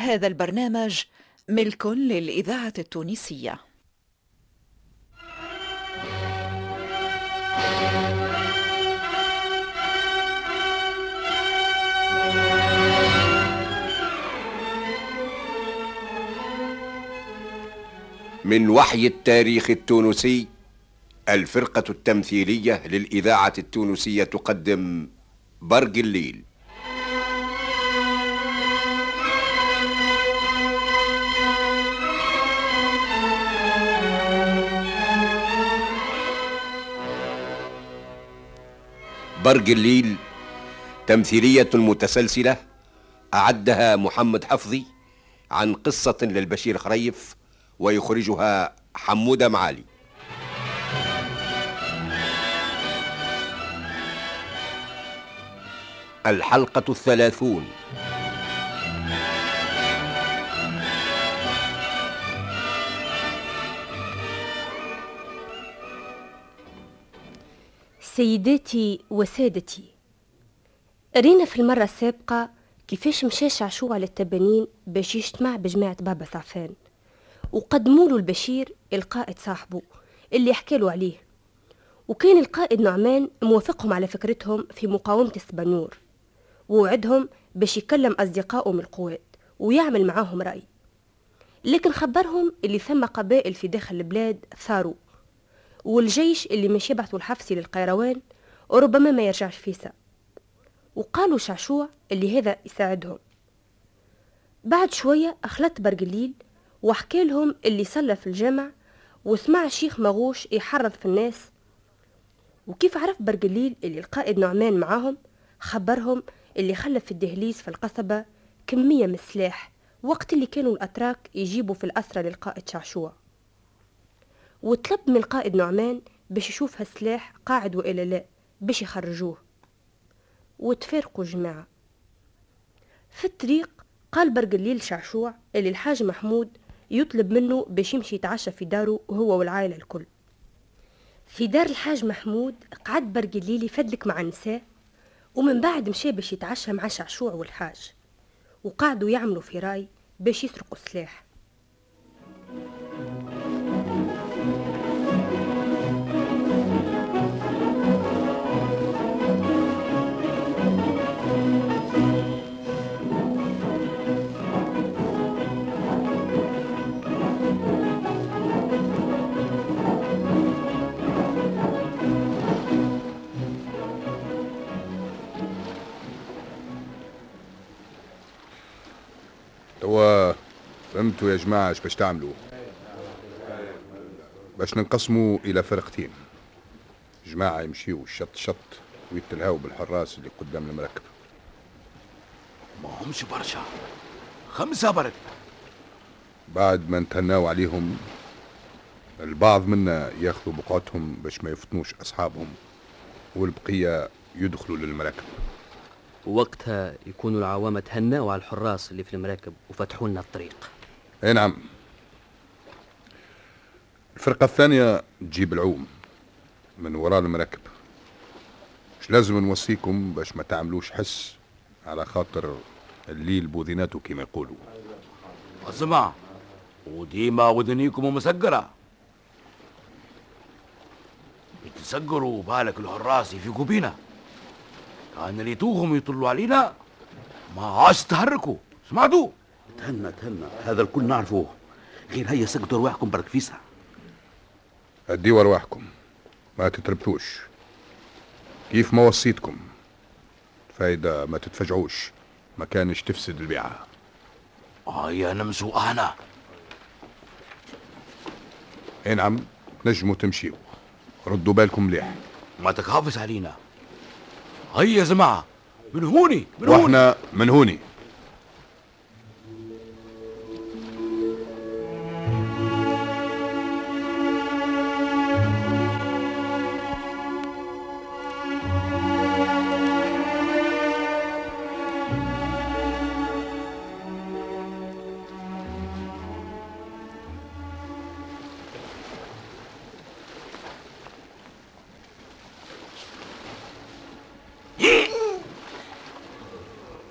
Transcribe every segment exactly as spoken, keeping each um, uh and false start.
هذا البرنامج ملك للإذاعة التونسية. من وحي التاريخ التونسي، الفرقة التمثيلية للإذاعة التونسية تقدم برق الليل. برق الليل تمثيلية متسلسلة أعدها محمد حفظي عن قصة للبشير خريف، ويخرجها حمودة معالي. الحلقة الثلاثون. سيداتي وسادتي، رينا في المرة السابقة كيفاش مشى شعشوع للتبانين باش يجتمع بجماعة بابا ثعفان، وقدموله البشير القائد صاحبه اللي حكالوا عليه، وكان القائد نعمان موافقهم على فكرتهم في مقاومة السبنور، ووعدهم باش يكلم أصدقائه من القوات ويعمل معاهم رأي. لكن خبرهم اللي ثم قبائل في داخل البلاد ثاروا، والجيش اللي مش يبعثوا الحفصي للقيروان وربما ما يرجعش فيسا، وقالوا شعشوع اللي هذا يساعدهم. بعد شوية أخلط برق الليل وحكى لهم اللي صلى في الجامع وسمع شيخ مغوش يحرض في الناس، وكيف عرف برق الليل اللي القائد نعمان معاهم، خبرهم اللي خلف في الدهليز في القصبة كمية من السلاح وقت اللي كانوا الأتراك يجيبوا في الأسرة للقائد شعشوع، وطلب من القائد نعمان باش يشوف هالسلاح قاعد وإلا لا باش يخرجوه. وتفارقوا جماعة في الطريق. قال برق الليل شعشوع اللي الحاج محمود يطلب منه باش يمشي يتعشى في داره هو والعائلة الكل. في دار الحاج محمود قعد برق الليل يفدلك مع النساء، ومن بعد مشى باش يتعشى مع شعشوع والحاج، وقعدوا يعملوا في راي باش يسرقوا السلاح. توا فهمتوا يا جماعة اش باش تعملوا؟ باش ننقسموا إلى فرقتين، جماعة يمشيوا شط شط ويتلهاو بالحراس اللي قدام المركب. ما همش برشا، خمسة برك. بعد ما نتهناو عليهم البعض منا ياخذوا بقعتهم باش ما يفتنوش أصحابهم، والبقية يدخلوا للمراكب. ووقتها يكونوا العوامة تهناوا على الحراس اللي في المراكب وفتحوا لنا الطريق. اي نعم. الفرقة الثانية تجيب العوم من وراء المراكب. مش لازم نوصيكم باش ما تعملوش حس، على خاطر الليل بوذيناته كما يقولوا. اسمع، وديما ودنيكم مسكرة، بتسكروا بالك الحراس يفيقوا بينا، كان ريتوهم يطلوا علينا ما عاش تهركوا. سمعتوا؟ تهنى تهنى، هذا الكل نعرفوه، غير هيا سقطوا رواحكم برك فيسع. اديوا رواحكم ما تتربتوش كيف ما وصيتكم، فايدة ما تتفجعوش، ما كانش تفسد البيعة. هيا نمسوا أهنا. اي نعم، نجموا تمشيوا، ردوا بالكم مليح، ما تخافش علينا. هيا يا جماعة، من هوني من هوني، واحنا من هوني.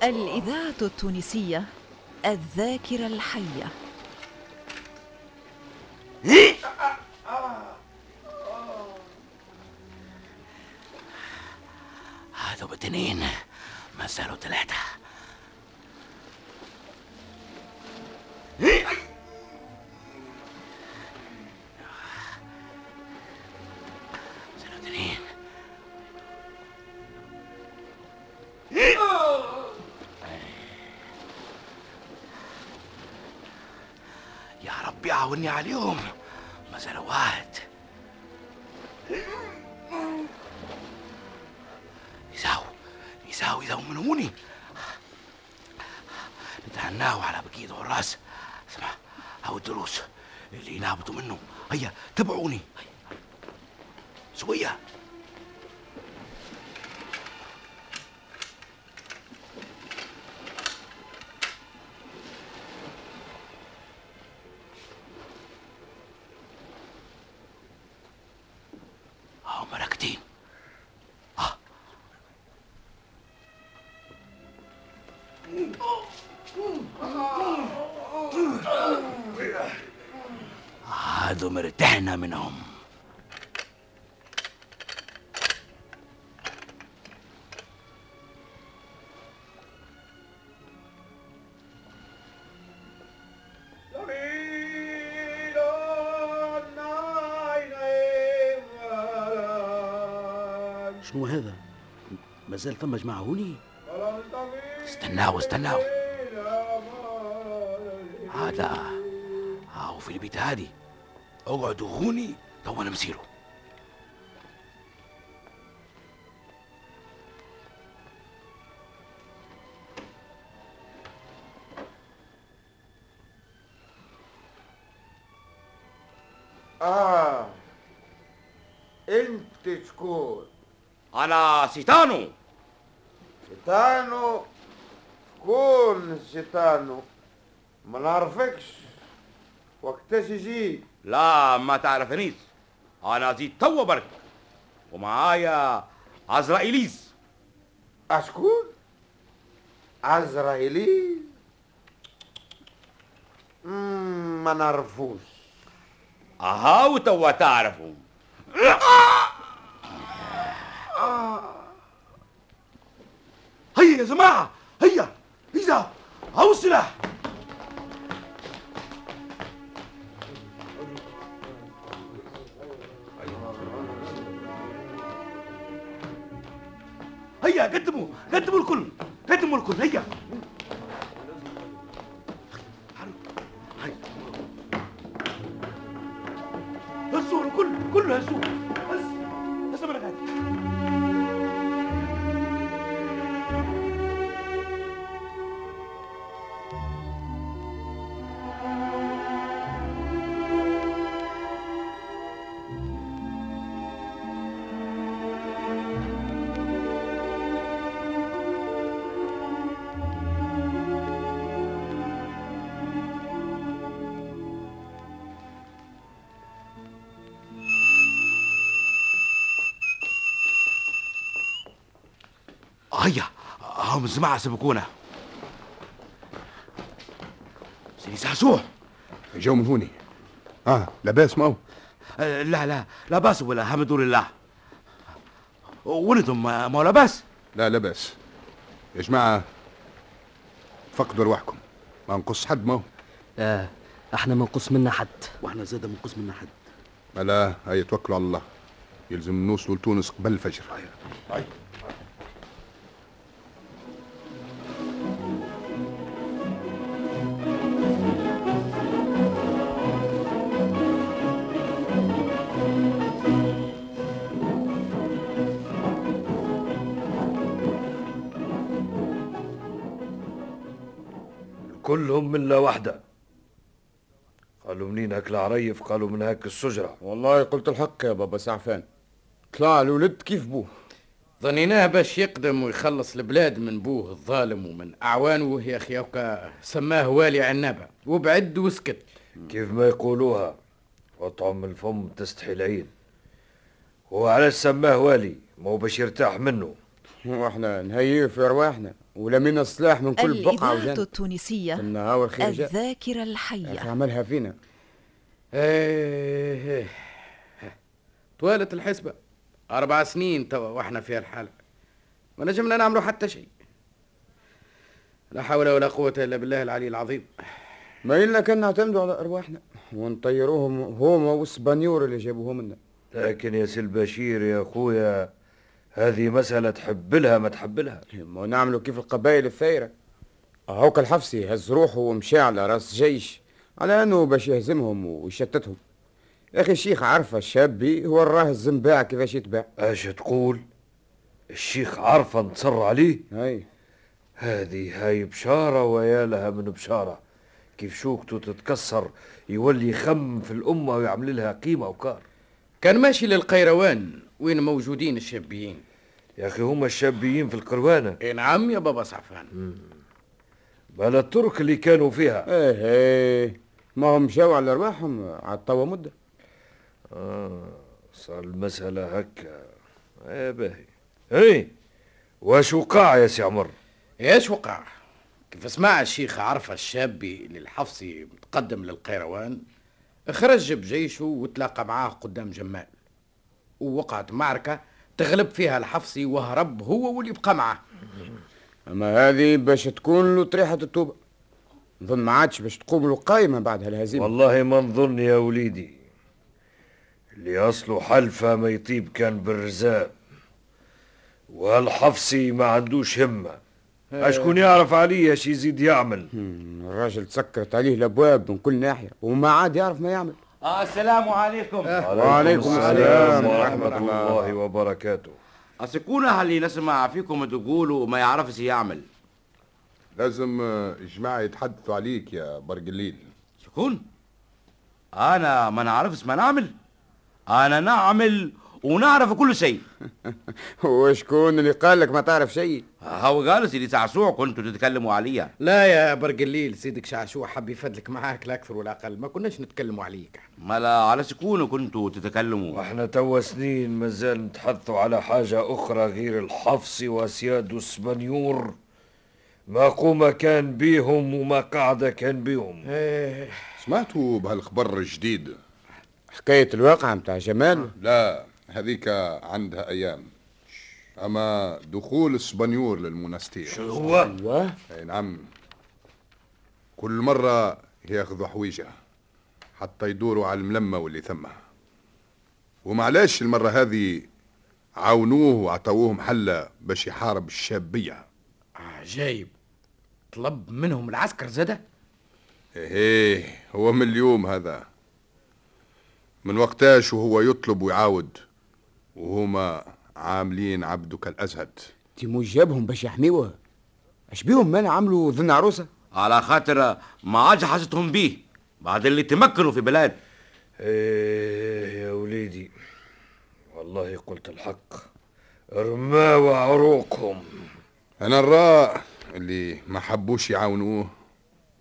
الإذاعة التونسية الذاكرة الحية. هذو التنين ما زالوا ثلاثة. عاوني عليهم، ما زال واحد. يساو يساو يساو منهوني، نتهناو على بكيد والراس. اسمع، هاو الدروس اللي ينهبطوا منه. هيا تبعوني سوية. هادو مرتحنا منهم. شنو هذا؟ مازال ثم جماعة هوني؟ استناو استناو، عاد هاو في البيت هادي. اقعدوا هوني توا نمسيرو. اه انت شكون؟ انا سيتانو. سيتانو؟ شكون سيتانو؟ ما نعرفكش. وقتاش يجيك؟ لا ما تعرفنيش، انا زيد توا برك، ومعايا عزرائيليز. اشكون؟ عزرائيليز؟ اممم ما نعرفوش. اهاو توا تعرفو. هيا يا جماعه، هيا هيا، هاو السلاح. هيا قدموا قدموا الكل، قدموا الكل. هيا هيا هزوا الكل، كله هزوا. هز هز من غادي. هيا هم الجماعة سبقونا. سيدي شعشوع جو من هوني. اه لاباس معو؟ آه لا لا لا باس، ولا الحمد لله. ولدهم ما لاباس؟ لا لاباس. يا جماعة فقدوا ارواحكم، ما نقص حد. ما هو آه احنا ما نقص منا حد، واحنا زاد ما نقص منا حد. ملا هيا توكلوا على الله، يلزم نوصلوا لتونس قبل الفجر. هيا هيا كلهم ملة واحدة. قالوا منين هاك العريف؟ قالوا من هاك الشجرة. والله قلت الحق يا بابا ثعفان، طلع الولد كيف بوه. ظنيناه باش يقدم ويخلص البلاد من بوه الظالم ومن أعوانه يا أخي، سماه والي عنابة وبعد وسكت. كيف ما يقولوها، أطعم الفم تستحي العين. وعلاش سماه والي؟ ما هو باش يرتاح منه، واحنا نهيئه في أرواحنا ولمينا الصلاح من كل بقعة وجنة. الإذاعة التونسية الذاكرة الحية عملها فينا. ايه طوالت الحسبة أربع سنين توا وإحنا في الحالة ما نجمنا نعملوا حتى شيء. لا حول ولا قوة إلا بالله العلي العظيم. ما إلا كان نعتمدوا على أرواحنا ونطيروهم هما والسبانيور اللي جابوهم لنا. لكن يا سي البشير يا أخويا هذه مسألة تحبلها ما تحبلها. ما نعملوا كيف القبائل الثايرة. هوك الحفصي هز روحه ومشى على راس جيش على أنه باش يهزمهم ويشتتهم. أخي الشيخ عرفه الشابي هو وراه الزنباع كيفاش يتباع. اش تقول؟ الشيخ عرفه نصر عليه؟ هاي هذه هاي بشارة ويا لها من بشارة. كيف شوكته تتكسر يولي خم في الأمة ويعمل لها قيمة وكار. كان ماشي للقيروان وين موجودين الشابيين. يا أخي هما الشابيين في القروانة. إيه نعم يا بابا ثعفان. بل الترك اللي كانوا فيها. إيه إيه ما هم مشاو على أرواحهم عطوا مدة. آه صار المسألة هكا. إيه باهي. إيه واش وقع يا سي عمر؟ ايش وقع؟ كيف سمع الشيخ عرفه الشابي اللي الحفصي متقدم للقيروان خرج بجيشه وتلاقى معاه قدام جمال ووقعت معركة تغلب فيها الحفصي وهرب هو واللي بقى معاه. أما هذه باش تكون له طريحة التوبة. نظن ما عادش باش تقوم له قايمة بعد هالهزيمة. والله ما نظن يا وليدي. اللي أصله حلفة ما يطيب كان بالرزاب والحفصي ما عندوش همة. أشكون يعرف عليه اش يزيد يعمل؟ الراجل تسكرت عليه الابواب من كل ناحيه وما عاد يعرف ما يعمل. آه السلام عليكم. آه وعليكم السلام ورحمه الله, الله وبركاته. أسكونه اللي نسمع فيكم تقولوا ما يعرفش يعمل. لازم جماعه يتحدثوا عليك يا برق الليل. شكون؟ انا ما نعرفش ما نعمل. انا نعمل ونعرف كل شيء. وشكون اللي قال لك ما تعرف شيء؟ هو قال سيدي شعشوع كنتوا تتكلموا عليا. لا يا برق الليل سيدك شعشوع حب يفدلك معاك لا اكثر ولا اقل ما كناش نتكلموا عليك. ما لا على شكون كنتوا تتكلموا؟ احنا توا سنين مازال نتحدثوا على حاجه اخرى غير الحفصي واسياد السبنيور. ما قوم كان بيهم وما قاعده كان بيهم. سمعتوا بهالخبر الجديد حكايه الواقعه متاع جمال؟ لا هذيك عندها ايام. اما دخول السبانيور للمنستير. شو هو؟ اي نعم كل مره ياخذوا حويجه حتى يدوروا على الملمه واللي ثمه. ومعلاش المره هذه عاونوه وعطوهم حله باش يحارب الشابيه. عجيب طلب منهم العسكر زاده. ايه هو من اليوم هذا من وقتاش وهو يطلب ويعاود وهما عاملين عبدك الأزهد. تيمو جابهم باش يحميوه. اش بيهم مانا عملوا ذن عروسة؟ على خاطر ما عادش حاجتهم بيه بعد اللي تمكنوا في بلاد. ايه يا وليدي والله قلت الحق. رماوا عروقهم. انا الراء اللي ما حبوش يعاونوه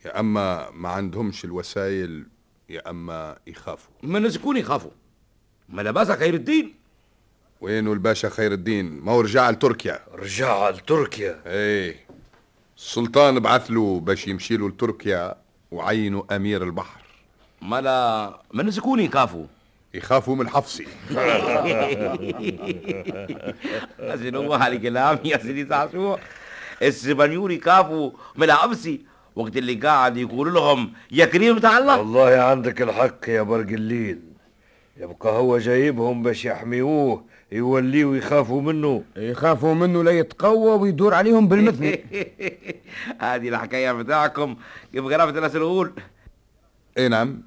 يا اما ما عندهمش الوسائل يا اما يخافوا. من شكون يخافوا؟ ما لاباس خير الدين. وينو الباشا خير الدين؟ ما هو رجع لتركيا. رجع لتركيا؟ ايه السلطان بعث له باش يمشي له لتركيا وعينوا امير البحر. ما لا من شكون يخافوا؟ يخافوا من الحفصي. شنو على كلام يا سيدي شعشوع؟ السبانيور يخافوا من الحفصي وقت اللي قاعد يقول لهم يا كريم تعالى. والله عندك الحق يا برق الليل. يبقى هو جايبهم باش يحميوه يوليوا يخافوا منه. يخافوا منه لا يتقوى ويدور عليهم بالمثل. هذه الحكايه بتاعكم كيف قرابه راس الغول. اي نعم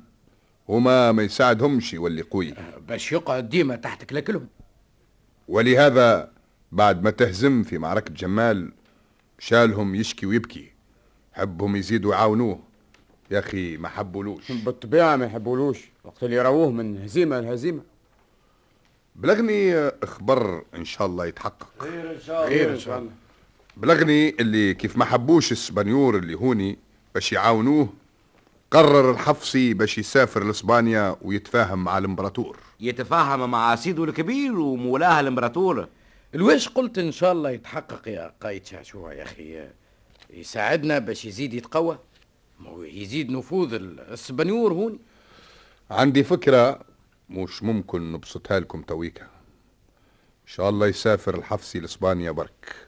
هما ما يساعدهمش يولي قوي باش يقعد ديما تحت كلاكلهم. ولهذا بعد ما تهزم في معركه جمال شالهم يشكي ويبكي. حبهم يزيدوا يعاونوه يا اخي ما حبولوش. بالطبيعه ما يحبولوش وقت اللي يراوه من هزيمه لهزيمه. بلغني خبر ان شاء الله يتحقق. خير ان شاء الله. خير ان شاء الله. بلغني اللي كيف ما حبوش السبانيور اللي هوني باش يعاونوه قرر الحفصي باش يسافر لاسبانيا ويتفاهم مع الامبراطور. يتفاهم مع سيده الكبير ومولاه الامبراطور. الواش قلت ان شاء الله يتحقق يا قايد شعشوع يا اخي. يساعدنا باش يزيد يتقوى، يزيد نفوذ السبنيور هون. عندي فكرة مش ممكن نبسطها لكم تويكا. إن شاء الله يسافر الحفصي لإسبانيا برك،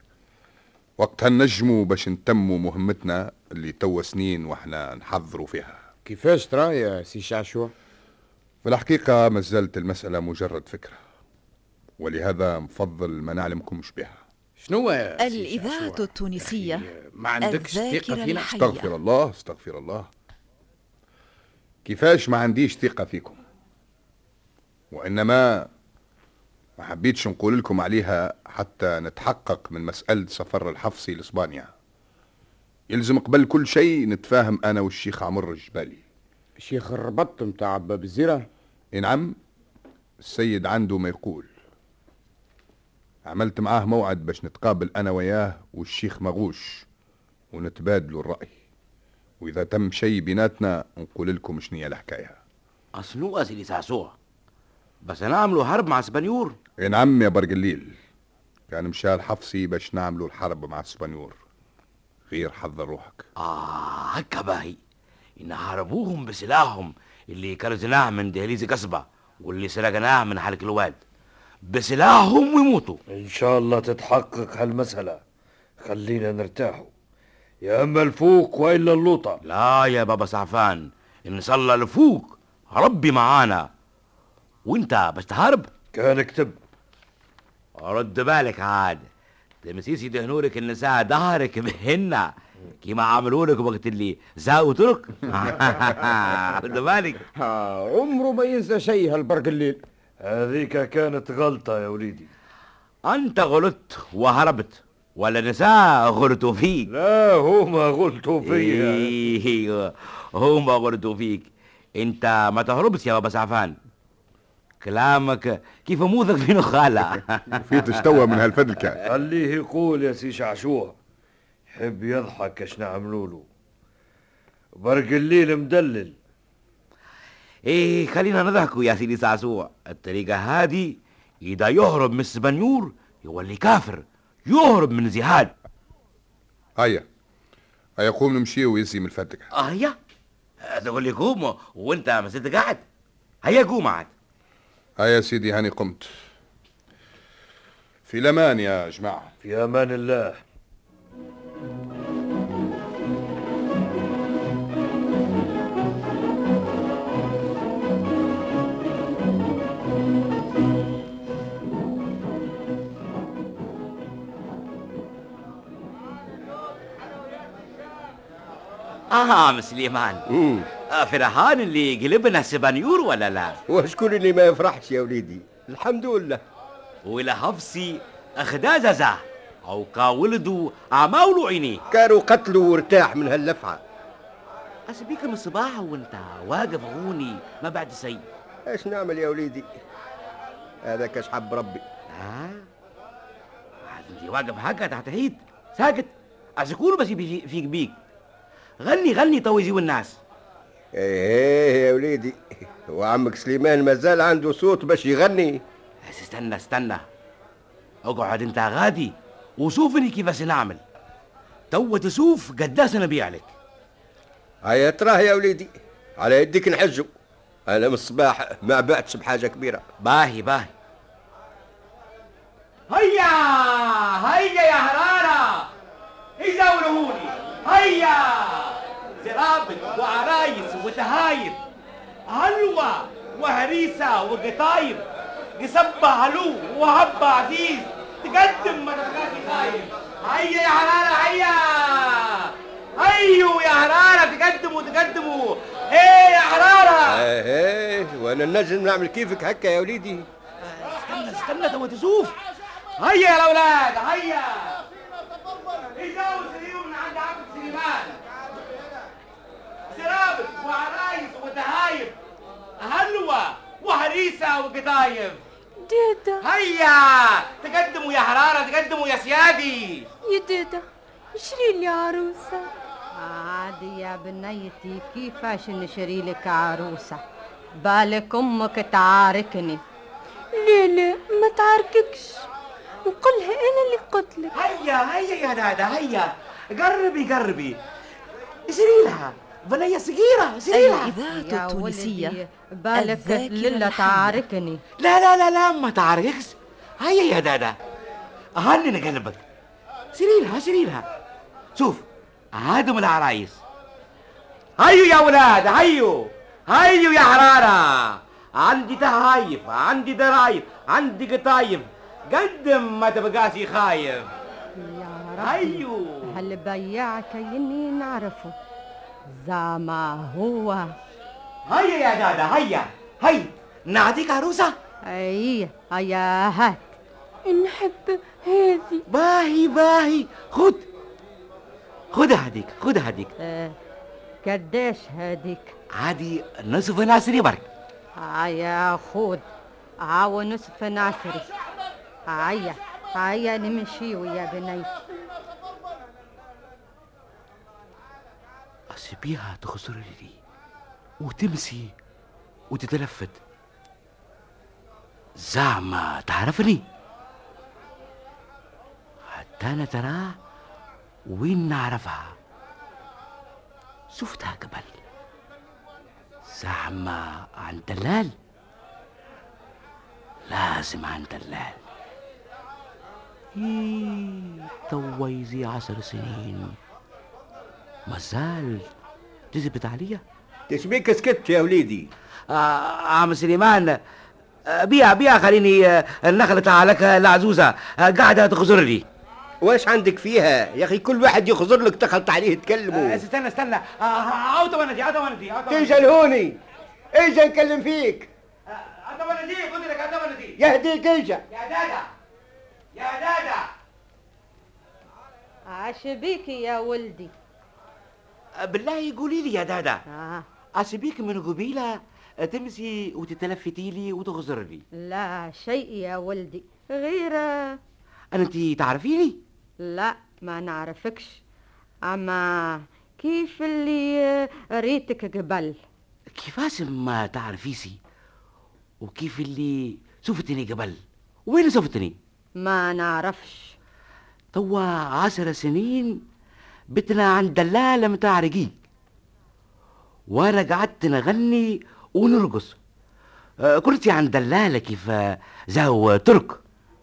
وقتها نجموا باش نتموا مهمتنا اللي توا سنين واحنا نحضروا فيها. كيفاش ترى يا سي شعشوع؟ في الحقيقة ما زالت المسألة مجرد فكرة، ولهذا نفضل ما نعلمكمش بها. شنو يا الإذاعة التونسية؟ ما عندكش ثقة فينا؟ استغفر الله استغفر الله. كيفاش ما عنديش ثقة فيكم؟ وإنما ما حبيتش نقول لكم عليها حتى نتحقق من مسألة سفر الحفصي لإسبانيا. يلزم قبل كل شيء نتفاهم أنا والشيخ عمر الجبالي. شيخ الربط متاع باب الزيرة؟ إيه نعم، السيد عنده ما يقول. عملت معاه موعد باش نتقابل أنا وياه والشيخ مغوش ونتبادلوا الرأي، وإذا تم شيء بيناتنا نقول لكم شنية الحكاية. أصلوا أسيلي سعسوع بس نعملوا هرب مع اسبانيور؟ إيه نعم يا برق الليل، كان مشى الحفصي باش نعملوا الحرب مع اسبانيور. غير حضر روحك. آه هكا باهي، إن هربوهم بسلاحهم اللي كرزناه من دهليز قصبة واللي سرقناه من حلق الواد، بسلاحهم ويموتوا. إن شاء الله تتحقق هالمسألة، خلينا نرتاحوا، يا أما الفوق وإلا اللوطة. لا يا بابا ثعفان، إن صلى الفوق ربي معانا. وإنت باش تهرب؟ كان كتب رد بالك عاد تمسيس يدهنولك النساء ظهرك بهن كيما عملولك وقت اللي زاو ترك. رد بالك. عمره ما ينسى شيء هالبرق الليل. هذيك كانت غلطة يا وليدي. أنت غلطت وهربت ولا نساء غلطوا فيك؟ لا هما غلطوا فيا. إيه هما غلطوا فيك، أنت ما تهربش يا بابا ثعفان. كلامك كيف موثق في نخالة. في تشتوى من هالفدلكة. خليه يقول يا سي شعشوع، يحب يضحك اش نعملوله. برق الليل مدلل. ايه خلينا نضحكوا يا سيدي سعسوع، الطريقة هادي إذا يهرب من السبنيور يولي كافر، يهرب من زهاد. هيا هيا قوم نمشيو يزي من الفدلكة. اه هيا تقول لي قوم وانت ما زلت قاعد؟ هيا قوم عاد. هيا سيدي هاني قمت. في الأمان يا جماعة. في أمان الله. آه مسليمان. آه فرحان اللي قلبنا سبانيور ولا لا؟ وشكون اللي ما يفرحش يا وليدي؟ الحمد لله. ولا حفصي أخدا زازاه أو قاولدو عماولو عينيه، كانوا قتلوا وارتاح من هاللفعة. أسبيك من الصباح وانت واقف هوني ما بعد سيد. ايش نعمل يا وليدي؟ هذاك اش حب ربي. آه عاد انت واقف هكا تحت هيد ساكت أشكون بس فيك بيك. غني غني تو يجيو الناس. ايه يا وليدي، وعمك سليمان مازال عنده صوت باش يغني. استنى استنى اقعد انت غادي وشوفني كيفاش نعمل. تو تشوف قداش انا بيع لك. هيا تراه يا وليدي، على يديك نحجو. انا من الصباح ما بعتش بحاجه كبيره. باهي باهي. هيا هيا يا هراره اجاو لهوني. هيا زرابل وعرايس وتهايب، هلوة وهريسة وقطايب، قصبة هلو وهبة عزيز، تقدم مرغاتي خايب. هيا يا هرارة هيا. هيو يا هرارة تقدموا تقدموا. ايه يا هرارة. ايه ايه وانا النجم نعمل كيفك هكا يا وليدي. استنى استنى تو تشوف. هيا يا الاولاد هيا. اجاوا سيروا من عند عبد سليمان. زرابل وعرايس وتهايب، هلوة وهريسة وقضايب. ديدا هيا تقدموا يا حرارة تقدموا يا سيادي. يا ديدا اشري لي عروسة. عادي يا بنيتي كيفاش نشري لك عروسة؟ بالك امك تعاركني. لا لا ما تعارككش، وقلها انا اللي قلت لك. هيا هيا يا نادا هيا. قربي قربي سيري لها، بنيه صغيره سيري لها. الاذاعه التونسيه بالك لله تعاركني. لا لا لا لا ما تعاركش، هيا يا دادا هنن قلبك، سيري لها سيري لها. شوف هادم العرايس، هيو يا ولاد هيو هيو يا حرارة، عندي تهايف عندي درايف عندي قطايف، قدم ما تبقاش خايف. يا ربي هيو هالبياع كيني نعرفه زعما هو. هيا يا دادا هيا هيا نعطيك عروسة. اي هيا هات نحب هذي. باهي باهي خد خد هديك خد هديك. أه قداش هديك؟ عادي نصف ناصري برك. هيا خود هاو نصف ناصري. هيا هيا نمشيو يا بنيتي. سيبيها تخسر لي وتمسي وتتلفت، زعما تعرفني حتى انا تراه وين نعرفها، شفتها قبل زعما عن دلال، لازم عن دلال. ايه توا يزي عشر سنين مازال تثبت عليا. تشبيك سكت يا وليدي؟ عم آه سليمان بيع بيع خليني آه نخلط عليك العزوزه آه قاعده تخزر لي. واش عندك فيها يا اخي؟ كل واحد يخزر لك تخلط عليه تكلمه. آه استنى استنى عاود ولدي عاود ولدي تيجي لهوني اجي نكلم فيك. عاود ولدي قلت لك عاود ولدي. يهديك اجي يا دادا يا دادا. عشبيك يا ولدي؟ بالله قولي لي يا دادا. آه. أسبيك من قبيلة تمسي وتتلفتي لي وتغزر لي؟ لا شيء يا ولدي غير أنتي تعرفيني؟ لا ما نعرفكش، أما كيف اللي ريتك قبل. كيفاش ما تعرفيسي وكيف اللي شفتني قبل؟ وين شفتني؟ ما نعرفش. توا عشر سنين بتنا عند دلالة متاع رجيج، وانا قعدت نغني ونرقص. كنتي عند دلالة كيف زاو ترك.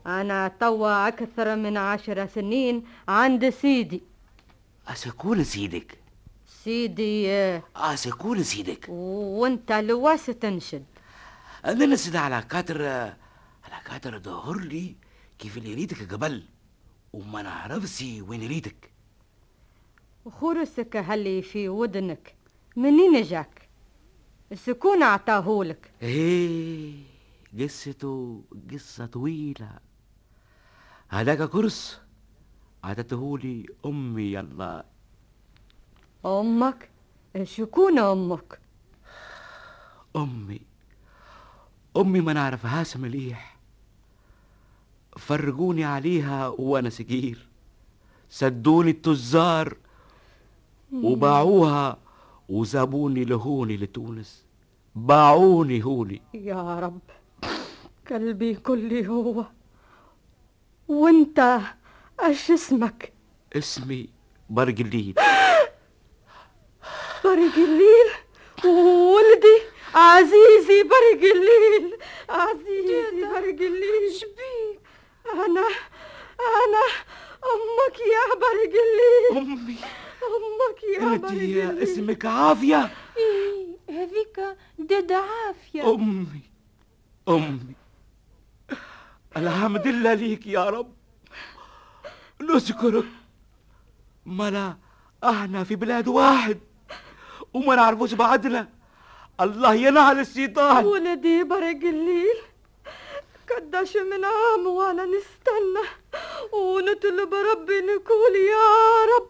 انا توا اكثر من عشر سنين عند سيدي. اسكون سيدك؟ سيدي اسكون سيدك وانت لواس تنشد. انا نسد على كاتر على كاتر ظهر لي كيف اللي ريتك قبل وما نعرفش وين ريتك. خرسك هلي في ودنك منين جاك؟ السكون عطاهولك. ايه قصته قصه طويله. هذاك كرس عطتهولي امي. يلا امك؟ شكون امك؟ امي امي ما نعرفهاش مليح، فرقوني عليها وانا صغير، سدوني التجار وباعوها وزابوني لهوني لتونس، باعوني هوني. يا رب قلبي كلي هو. وانت اش اسمك؟ اسمي برق الليل. برق الليل ولدي عزيزي برق الليل عزيزي برق الليل. شبيك؟ انا انا امك يا برق الليل. امي أمك يا برق الليل. اسمك عافية؟ إيه هذيك دادا عافية. أمي أمي الحمد لله ليك يا رب، نشكرك. ملا احنا في بلاد واحد وما نعرفوش بعدنا، الله ينعل الشيطان. ولدي برق الليل قداش من عام وانا نستنى ونطلب ربي نقول يا رب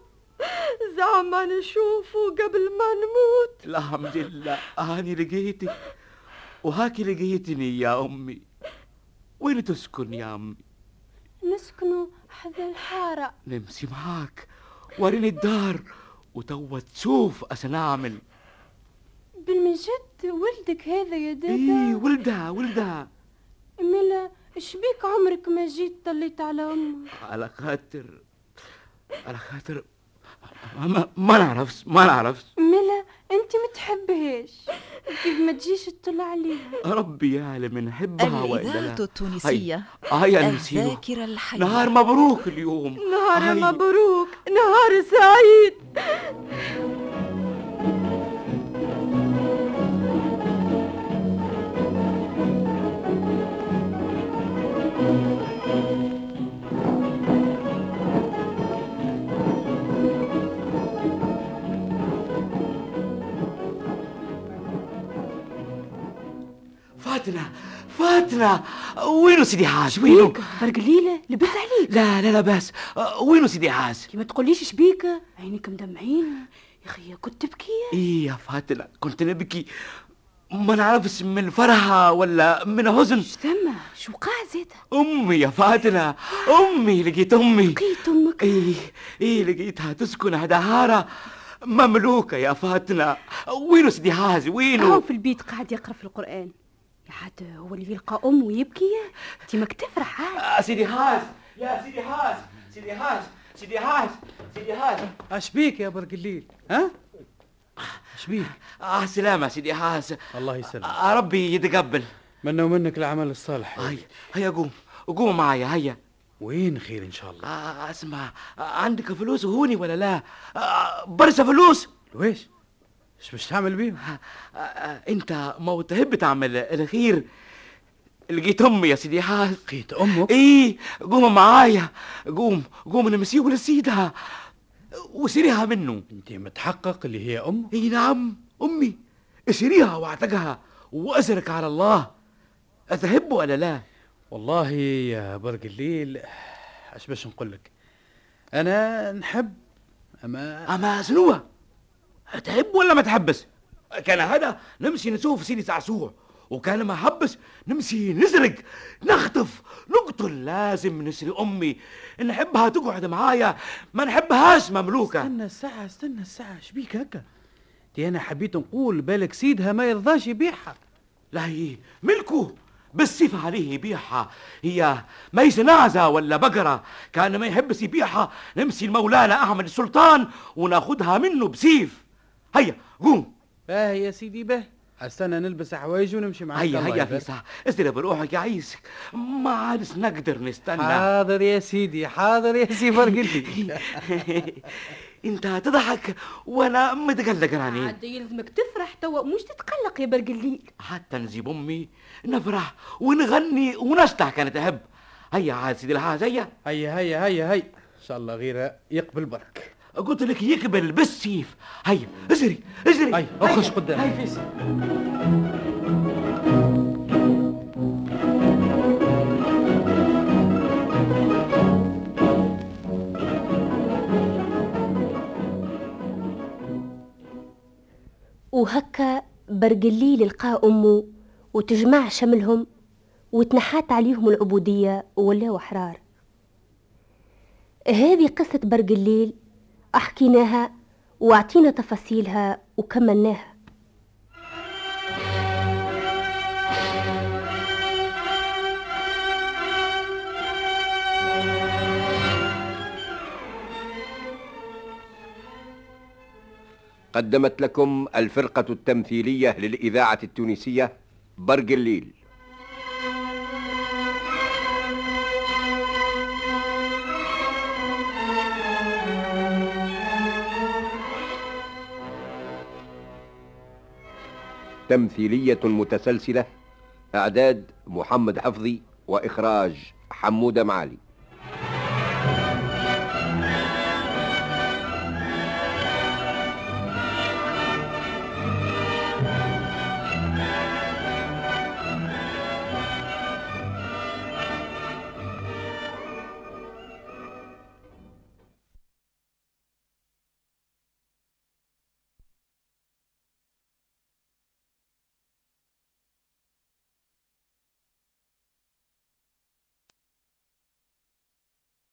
زعما نشوفه قبل ما نموت. الحمد لله هاني لقيتك وهاكي لقيتني يا امي. وين تسكن يا امي؟ نسكنوا حذا الحاره. نمشي معاك وريني الدار وتوا تشوف اش نعمل. بالمجد ولدك هذا يا دادا؟ ايه ولدها ولدها. ملا شبيك عمرك ما جيت طليت على امك؟ على خاطر على خاطر ما نعرفش ما نعرفش ملا انت ما تحبهاش كيف ما تجيش تطلع عليها؟ ربي يعلم نحبها ولا لا. الإذاعة التونسية الذاكرة الحية. نهار مبروك اليوم، نهار مبروك، نهار سعيد. فاتنة فاتنة وينو سيدي حاج؟ وينو برق الليل لبس عليك؟ لا لا لا بس وينو سيدي حاج؟ كي ما تقوليش شبيك عينيك مدمعين يا اخي، كنت تبكي؟ ايه يا فاتنة كنت نبكي، ما نعرفش من فرحة ولا من حزن. ثم شو وقع زيد؟ امي يا فاتنة، امي لقيت امي. لقيت امك؟ ايه ايه لقيتها تسكن هدهارة مملوكة يا فاتنة. وينو سيدي حاج وينو؟ هو في البيت قاعد يقرا في القرآن. حد هو اللي يلقى امه ويبكي؟ انت ماك تفرح ها؟ سيدي هاز يا سيدي هاز سيدي هاز سيدي هاز سيدي هاز اش بيك يا برق الليل؟ ها اش بيك؟ اه سلامه سيدي هاز. الله يسلمك. آه ربي يتقبل منا ومنك العمل الصالح. هيا هيا قوم قوم معايا هيا. وين خير ان شاء الله؟ آه اسمع، آه عندك فلوس هوني ولا لا؟ آه برشا فلوس. لويش؟ اش باش تعمل بيهم؟ انت ما تحب تعمل الخير. لقيت امي يا سيدي حاج. لقيت امك؟ ايه قوم معايا، قوم قوم نمسيو لسيدها وسيريها منه. انت متحقق اللي هي امك؟ اي نعم امي، سيريها واعتقها واجرك على الله. اتحب ولا لا؟ والله يا برق الليل اش باش نقول لك، انا نحب اما اما شنو؟ تحب ولا ما تحبس؟ كان هذا نمشي نشوف سيدي شعشوع، وكان ما حبس نمشي نسرق نخطف نقتل. لازم نسري امي، نحبها تقعد معايا، ما نحبهاش مملوكه. استنى الساعه استنى الساعه شبيك هكا؟ دي انا حبيت نقول بالك سيدها ما يرضاش يبيعها. لا هي ملكه بالسيف عليه يبيعها، هي ماهيش نعزه ولا بقره، كان ما يحبس يبيعها نمشي لمولانا احمد السلطان وناخدها منه بسيف. هيا قوم. باه يا سيدي باه، استنى نلبس حوايجي ونمشي معاك. هيا هيا فيسا استلب روحك يعيشك، ما عادش نقدر نستنى. حاضر يا سيدي، حاضر يا سي برق الليل. انت تضحك وانا متقلق راني. عاد يلزمك تفرح توا مش تتقلق يا برق الليل. حتى نجيب امي نفرح ونغني ونشطح كانت احب. هيا عاد سيدي الحاج هيا هيا هيا هيا هيا. ان شاء الله غيرها يقبل برك. قلت لك يقبل بالسيف. هيا اجري اجري. هيا اخش قدامي. هيا فيس. وهكا برق الليل لقى امه وتجمع شملهم وتنحات عليهم العبوديه ولاو احرار. هذه قصه برق الليل أحكيناها واعطينا تفاصيلها وكملناها. قدمت لكم الفرقة التمثيلية للإذاعة التونسية برق الليل. تمثيلية متسلسلة، إعداد محمد حفظي وإخراج حمودة معالي.